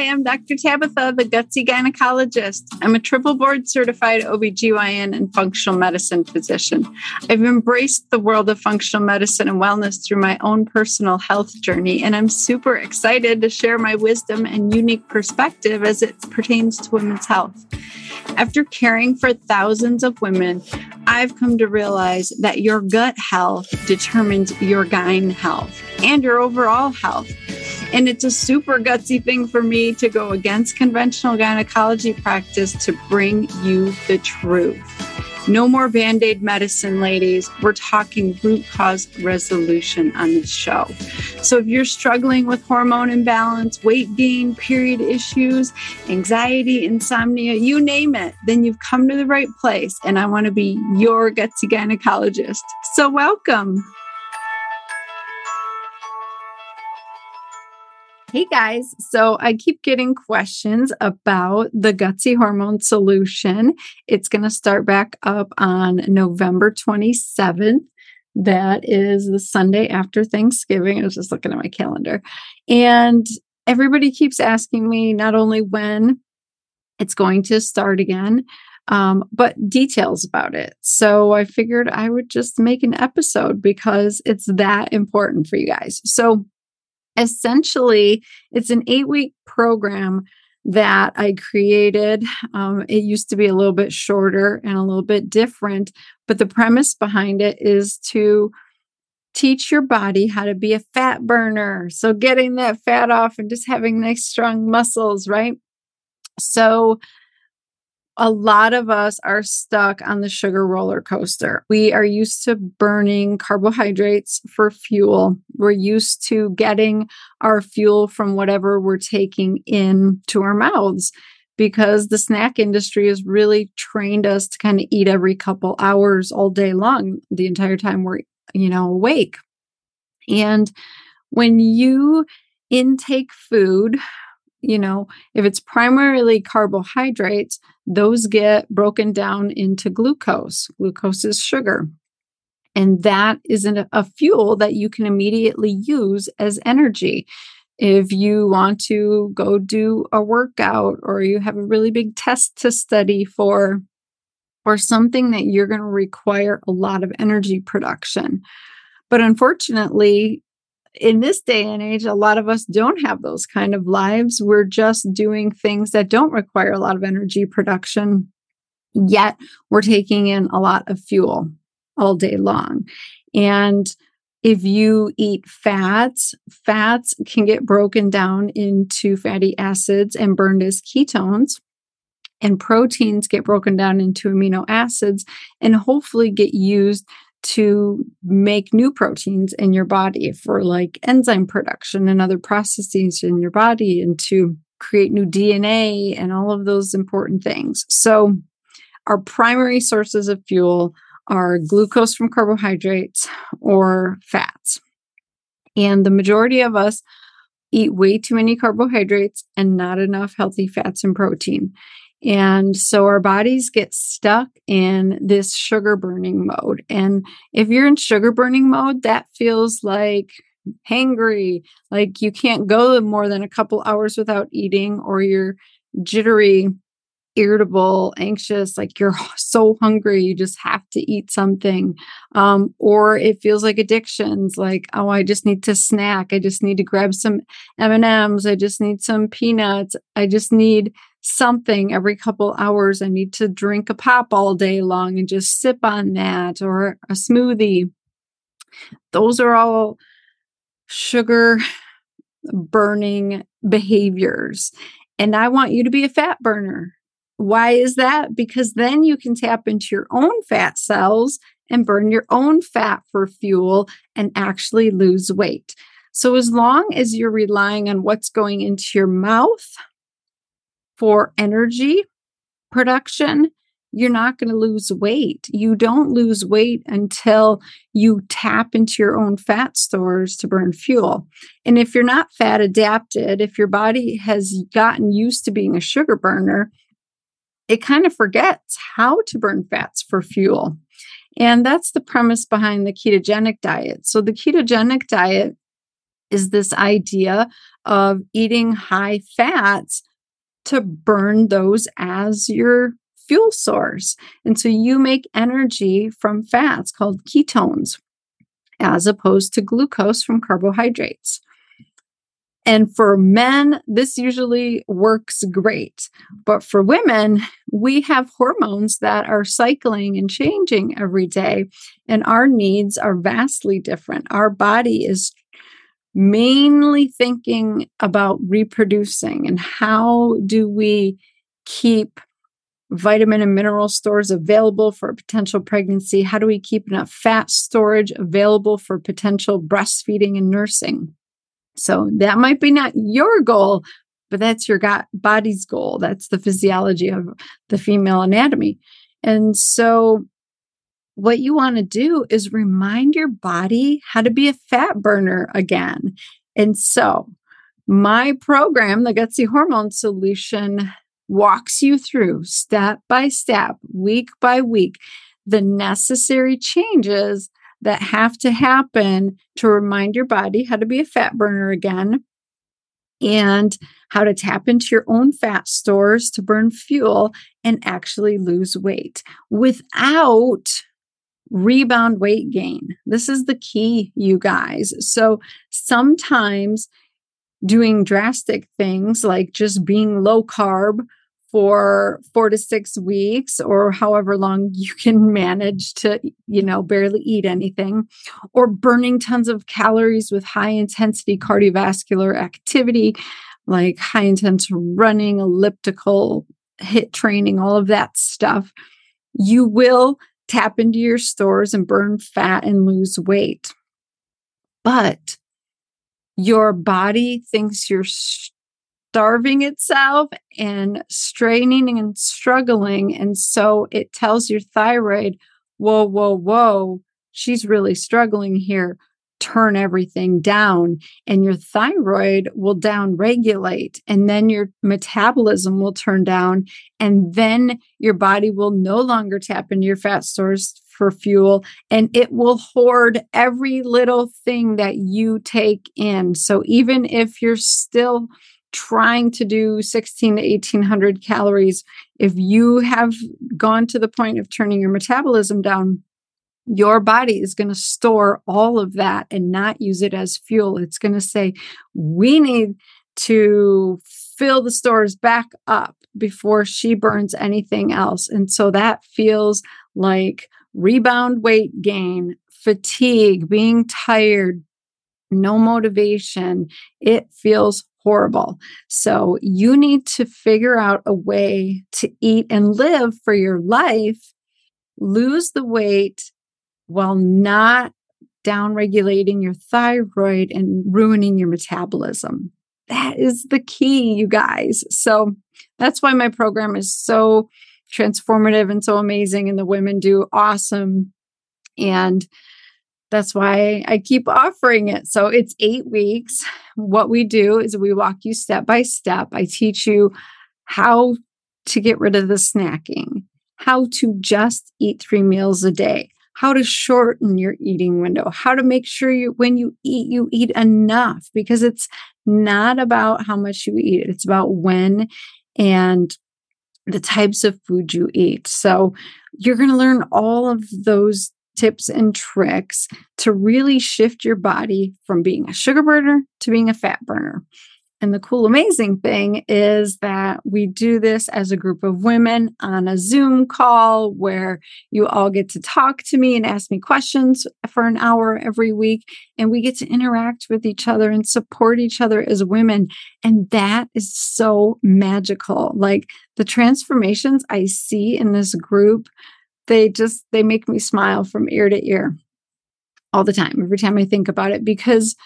Hi, I'm Dr. Tabitha, the Gutsy Gynecologist. I'm a triple board certified OBGYN and functional medicine physician. I've embraced the world of functional medicine and wellness through my own personal health journey, and I'm super excited to share my wisdom and unique perspective as it pertains to women's health. After caring for thousands of women, I've come to realize that your gut health determines your gyne health and your overall health. And it's a super gutsy thing for me to go against conventional gynecology practice to bring you the truth. No more Band-Aid medicine, ladies. We're talking root cause resolution on this show. So if you're struggling with hormone imbalance, weight gain, period issues, anxiety, insomnia, you name it, then you've come to the right place. And I want to be your gutsy gynecologist. So welcome. Hey guys, so I keep getting questions about the Gutsy Hormone Solution. It's going to start back up on November 27th. That is the Sunday after Thanksgiving. I was just looking at my calendar. And everybody keeps asking me not only when it's going to start again, but details about it. So I figured I would just make an episode because it's that important for you guys. So essentially, it's an 8-week program that I created. It used to be a little bit shorter and a little bit different, but the premise behind it is to teach your body how to be a fat burner. So getting that fat off and just having nice, strong muscles, right? So a lot of us are stuck on the sugar roller coaster. We are used to burning carbohydrates for fuel. We're used to getting our fuel from whatever we're taking in to our mouths because the snack industry has really trained us to kind of eat every couple hours all day long, the entire time we're, awake. And when you intake food, if it's primarily carbohydrates, those get broken down into glucose. Glucose is sugar. And that is a fuel that you can immediately use as energy. If you want to go do a workout or you have a really big test to study for, or something that you're going to require a lot of energy production. But unfortunately, in this day and age, a lot of us don't have those kind of lives. We're just doing things that don't require a lot of energy production, yet we're taking in a lot of fuel all day long. And if you eat fats can get broken down into fatty acids and burned as ketones. And proteins get broken down into amino acids and hopefully get used to make new proteins in your body for like enzyme production and other processes in your body and to create new DNA and all of those important things. So our primary sources of fuel are glucose from carbohydrates or fats. And the majority of us eat way too many carbohydrates and not enough healthy fats and protein. And so our bodies get stuck in this sugar burning mode. And if you're in sugar burning mode, that feels like hangry, like you can't go more than a couple hours without eating, or you're jittery, irritable, anxious, like you're so hungry, you just have to eat something. Or it feels like addictions, like, oh, I just need to snack. I just need to grab some M&Ms. I just need some peanuts. I just need something every couple hours. I need to drink a pop all day long and just sip on that, or a smoothie. Those are all sugar burning behaviors. And I want you to be a fat burner. Why is that? Because then you can tap into your own fat cells and burn your own fat for fuel and actually lose weight. So as long as you're relying on what's going into your mouth for energy production, you're not going to lose weight. You don't lose weight until you tap into your own fat stores to burn fuel. And if you're not fat adapted, if your body has gotten used to being a sugar burner, it kind of forgets how to burn fats for fuel. And that's the premise behind the ketogenic diet. So the ketogenic diet is this idea of eating high fats to burn those as your fuel source. And so you make energy from fats called ketones, as opposed to glucose from carbohydrates. And for men, this usually works great. But for women, we have hormones that are cycling and changing every day, and our needs are vastly different. Our body is mainly thinking about reproducing and how do we keep vitamin and mineral stores available for a potential pregnancy? How do we keep enough fat storage available for potential breastfeeding and nursing? So that might be not your goal, but that's your body's goal. That's the physiology of the female anatomy. And so what you want to do is remind your body how to be a fat burner again. And so my program, the Gutsy Hormone Solution, walks you through step by step, week by week, the necessary changes that have to happen to remind your body how to be a fat burner again and how to tap into your own fat stores to burn fuel and actually lose weight without rebound weight gain. This is the key, you guys. So sometimes doing drastic things like just being low carb for 4 to 6 weeks or however long you can manage to, barely eat anything, or burning tons of calories with high intensity cardiovascular activity, like high intense running, elliptical, HIIT training, all of that stuff, you will tap into your stores and burn fat and lose weight. But your body thinks you're starving itself and straining and struggling. And so it tells your thyroid, whoa, whoa, whoa, she's really struggling here. Turn everything down. And your thyroid will downregulate. And then your metabolism will turn down. And then your body will no longer tap into your fat stores for fuel, and it will hoard every little thing that you take in. So even if you're still trying to do 1600 to 1800 calories, if you have gone to the point of turning your metabolism down, your body is going to store all of that and not use it as fuel. It's going to say, we need to fill the stores back up before she burns anything else. And so that feels like rebound weight gain, fatigue, being tired, no motivation. It feels horrible. So you need to figure out a way to eat and live for your life, lose the weight while not downregulating your thyroid and ruining your metabolism. That is the key, you guys. So that's why my program is so transformative and so amazing, and the women do awesome. And that's why I keep offering it. So it's 8 weeks. What we do is we walk you step by step. I teach you how to get rid of the snacking, how to just eat 3 meals a day, how to shorten your eating window, how to make sure when you eat enough, because it's not about how much you eat. It's about when and the types of food you eat. So you're going to learn all of those tips and tricks to really shift your body from being a sugar burner to being a fat burner. And the cool, amazing thing is that we do this as a group of women on a Zoom call where you all get to talk to me and ask me questions for an hour every week. And we get to interact with each other and support each other as women. And that is so magical. Like the transformations I see in this group, they make me smile from ear to ear all the time, every time I think about it, because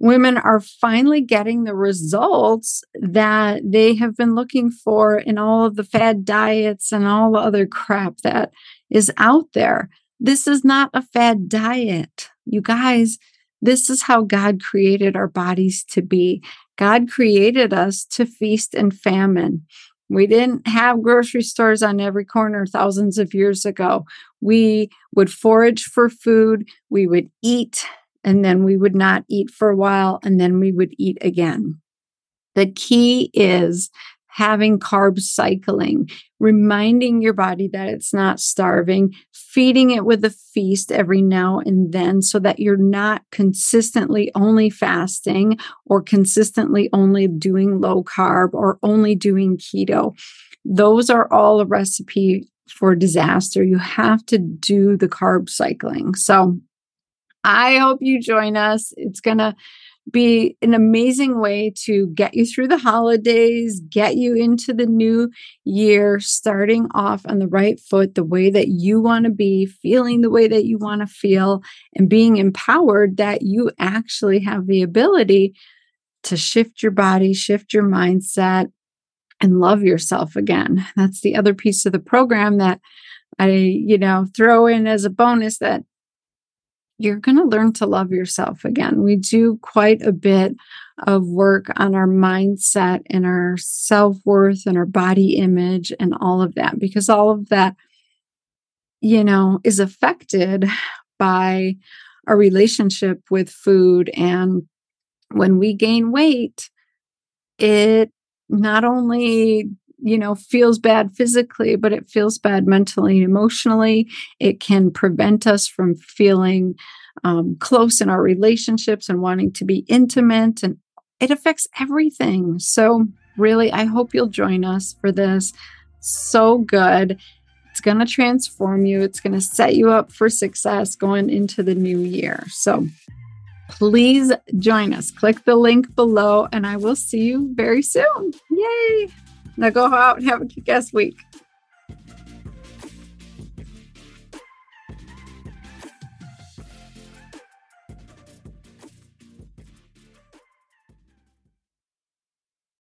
women are finally getting the results that they have been looking for in all of the fad diets and all the other crap that is out there. This is not a fad diet. You guys, this is how God created our bodies to be. God created us to feast and famine. We didn't have grocery stores on every corner thousands of years ago. We would forage for food. We would eat and then we would not eat for a while, and then we would eat again. The key is having carb cycling, reminding your body that it's not starving, feeding it with a feast every now and then so that you're not consistently only fasting or consistently only doing low carb or only doing keto. Those are all a recipe for disaster. You have to do the carb cycling. So I hope you join us. It's going to be an amazing way to get you through the holidays, get you into the new year, starting off on the right foot, the way that you want to be, feeling the way that you want to feel, and being empowered that you actually have the ability to shift your body, shift your mindset, and love yourself again. That's the other piece of the program that I, throw in as a bonus, that you're going to learn to love yourself again. We do quite a bit of work on our mindset and our self-worth and our body image and all of that, because all of that, is affected by our relationship with food. And when we gain weight, it not only feels bad physically, but it feels bad mentally and emotionally. It can prevent us from feeling close in our relationships and wanting to be intimate, and it affects everything. So really, I hope you'll join us for this. So good. It's going to transform you. It's going to set you up for success going into the new year. So please join us. Click the link below, and I will see you very soon. Yay! Now go out and have a kick-ass week.